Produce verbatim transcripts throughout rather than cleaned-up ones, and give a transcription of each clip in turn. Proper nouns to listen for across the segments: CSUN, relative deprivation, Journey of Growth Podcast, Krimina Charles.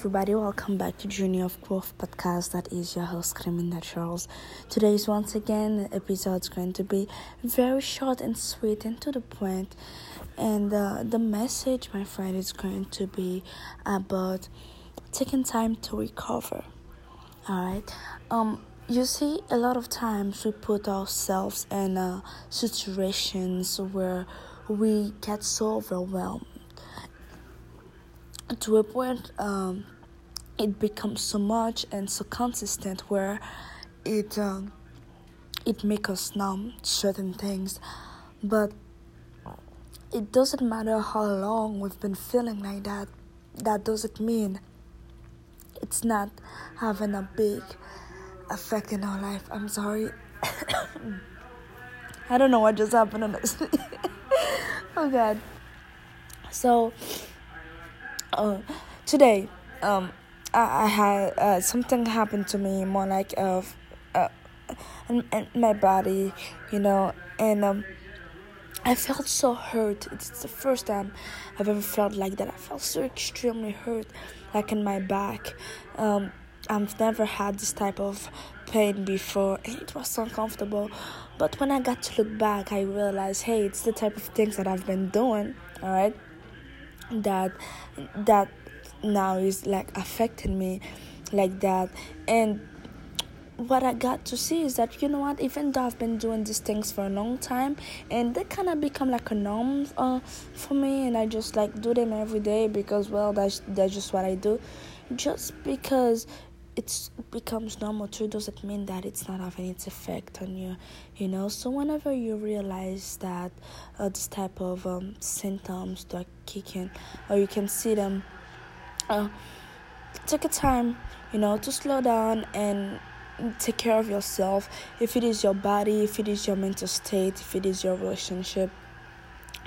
everybody, welcome back to Journey of Growth Podcast. That is your host, Krimina Charles. Today's once again episode is going to be very short and sweet and to the point. And uh, the message, my friend, is going to be about taking time to recover. Alright? Um, you see, a lot of times we put ourselves in uh, situations where we get so overwhelmed, to a point um, it becomes so much and so consistent where it um, it makes us numb certain things. But it doesn't matter how long we've been feeling like that, that doesn't mean it's not having a big effect in our life. I'm sorry. I don't know what just happened, honestly. Oh God. So Uh, today, um, I, I had uh, something happened to me, more like uh, uh, in, in my body, you know, and um, I felt so hurt. It's the first time I've ever felt like that. I felt so extremely hurt, like in my back. Um, I've never had this type of pain before, and it was so uncomfortable. But when I got to look back, I realized, hey, it's the type of things that I've been doing, all right? that that now is like affecting me like that. And what I got to see is that, you know what, even though I've been doing these things for a long time and they kind of become like a norm uh, for me, and I just like do them every day because, well, that's that's just what I do. Just because it becomes normal too doesn't mean that it's not having its effect on you, you know. So whenever you realize that uh, this type of um, symptoms start kicking, or you can see them, uh, take a time, you know, to slow down and take care of yourself. If it is your body, if it is your mental state, if it is your relationship,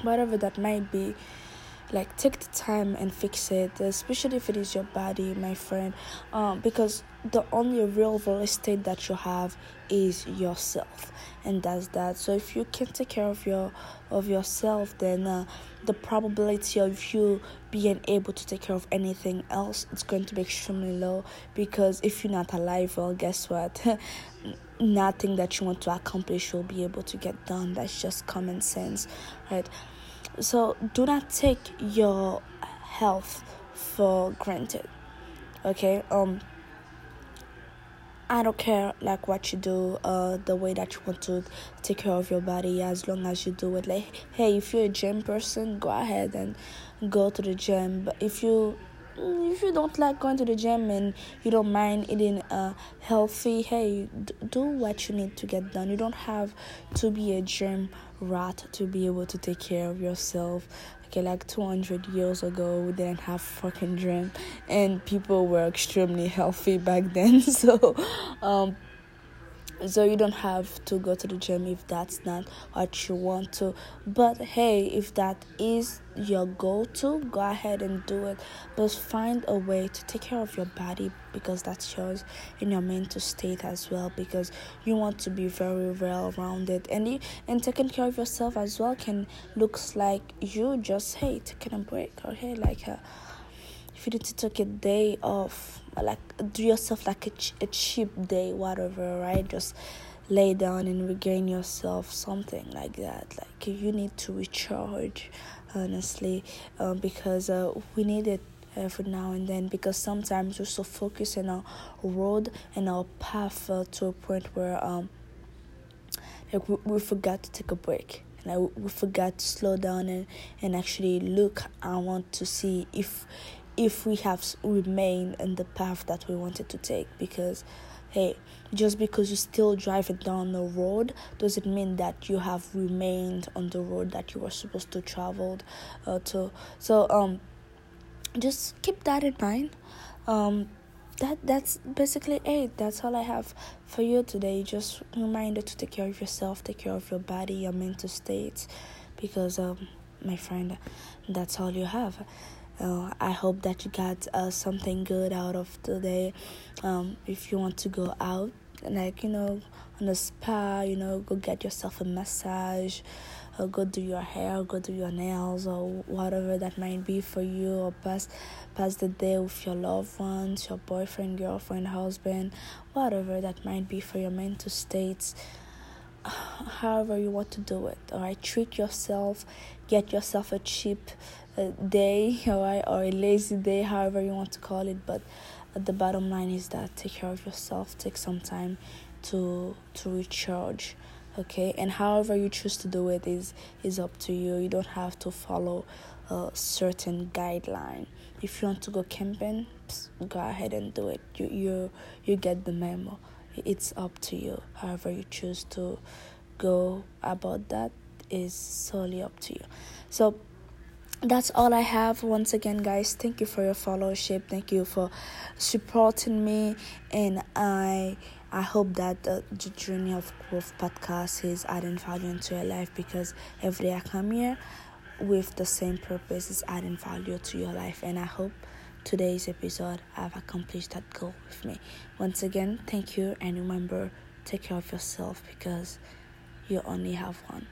whatever that might be, like, take the time and fix it, especially if it is your body, my friend, um, because the only real real estate that you have is yourself, and that's that. So if you can take care of your of yourself, then uh, the probability of you being able to take care of anything else is going to be extremely low, because if you're not alive, well, guess what? Nothing that you want to accomplish will be able to get done. That's just common sense, right? So do not take your health for granted, okay? Um, I don't care, like, what you do, uh, the way that you want to take care of your body, as long as you do it. Like, hey, if you're a gym person, go ahead and go to the gym. But if you if you don't like going to the gym and you don't mind eating uh, healthy, hey, d- do what you need to get done. You don't have to be a gym rat to be able to take care of yourself. Okay, like two hundred years ago, we didn't have fucking gym, and people were extremely healthy back then. So, um, so you don't have to go to the gym if that's not what you want to. But hey, if that is your go-to, go ahead and do it. But find a way to take care of your body, because that's yours, in your mental state as well, because you want to be very well-rounded. And you, and taking care of yourself as well can looks like you just, hey, taking a break, or hey, like a, if you need to take a day off, like, do yourself like a, ch- a cheap day, whatever, right? Just lay down and regain yourself, something like that. Like, you need to recharge, honestly, uh, because uh, we need it every now and then, because sometimes we're so focused on our road and our path uh, to a point where um, like we, we forgot to take a break. Like, we forgot to slow down and, and actually look. I want to see if if we have remained in the path that we wanted to take, because, hey, just because you still drive it down the road doesn't mean that you have remained on the road that you were supposed to travel uh, to. So um, just keep that in mind. Um, that that's basically it. That's all I have for you today. Just reminder to take care of yourself, take care of your body, your mental states, because um, my friend, that's all you have. Uh, I hope that you got uh, something good out of today. Um, if you want to go out, like, you know, on the spa, you know, go get yourself a massage, or go do your hair, go do your nails, or whatever that might be for you, or pass, pass the day with your loved ones, your boyfriend, girlfriend, husband, whatever that might be for your mental states. However you want to do it, all right? Treat yourself, get yourself a cheap uh, day, all right, or a lazy day, however you want to call it. But the bottom line is that take care of yourself, take some time to to recharge, okay? And however you choose to do it is is up to you. You don't have to follow a certain guideline. If you want to go camping, psst, go ahead and do it. You you you get the memo. It's up to you. However you choose to go about that is solely up to you. So that's all I have. Once again, guys, thank you for your followership. Thank you for supporting me. And I I hope that the Journey of Growth podcast is adding value into your life, because every day I come here with the same purpose, is adding value to your life. And I hope today's episode I've accomplished that goal with me. Once again, thank you, and remember, take care of yourself, because you only have one.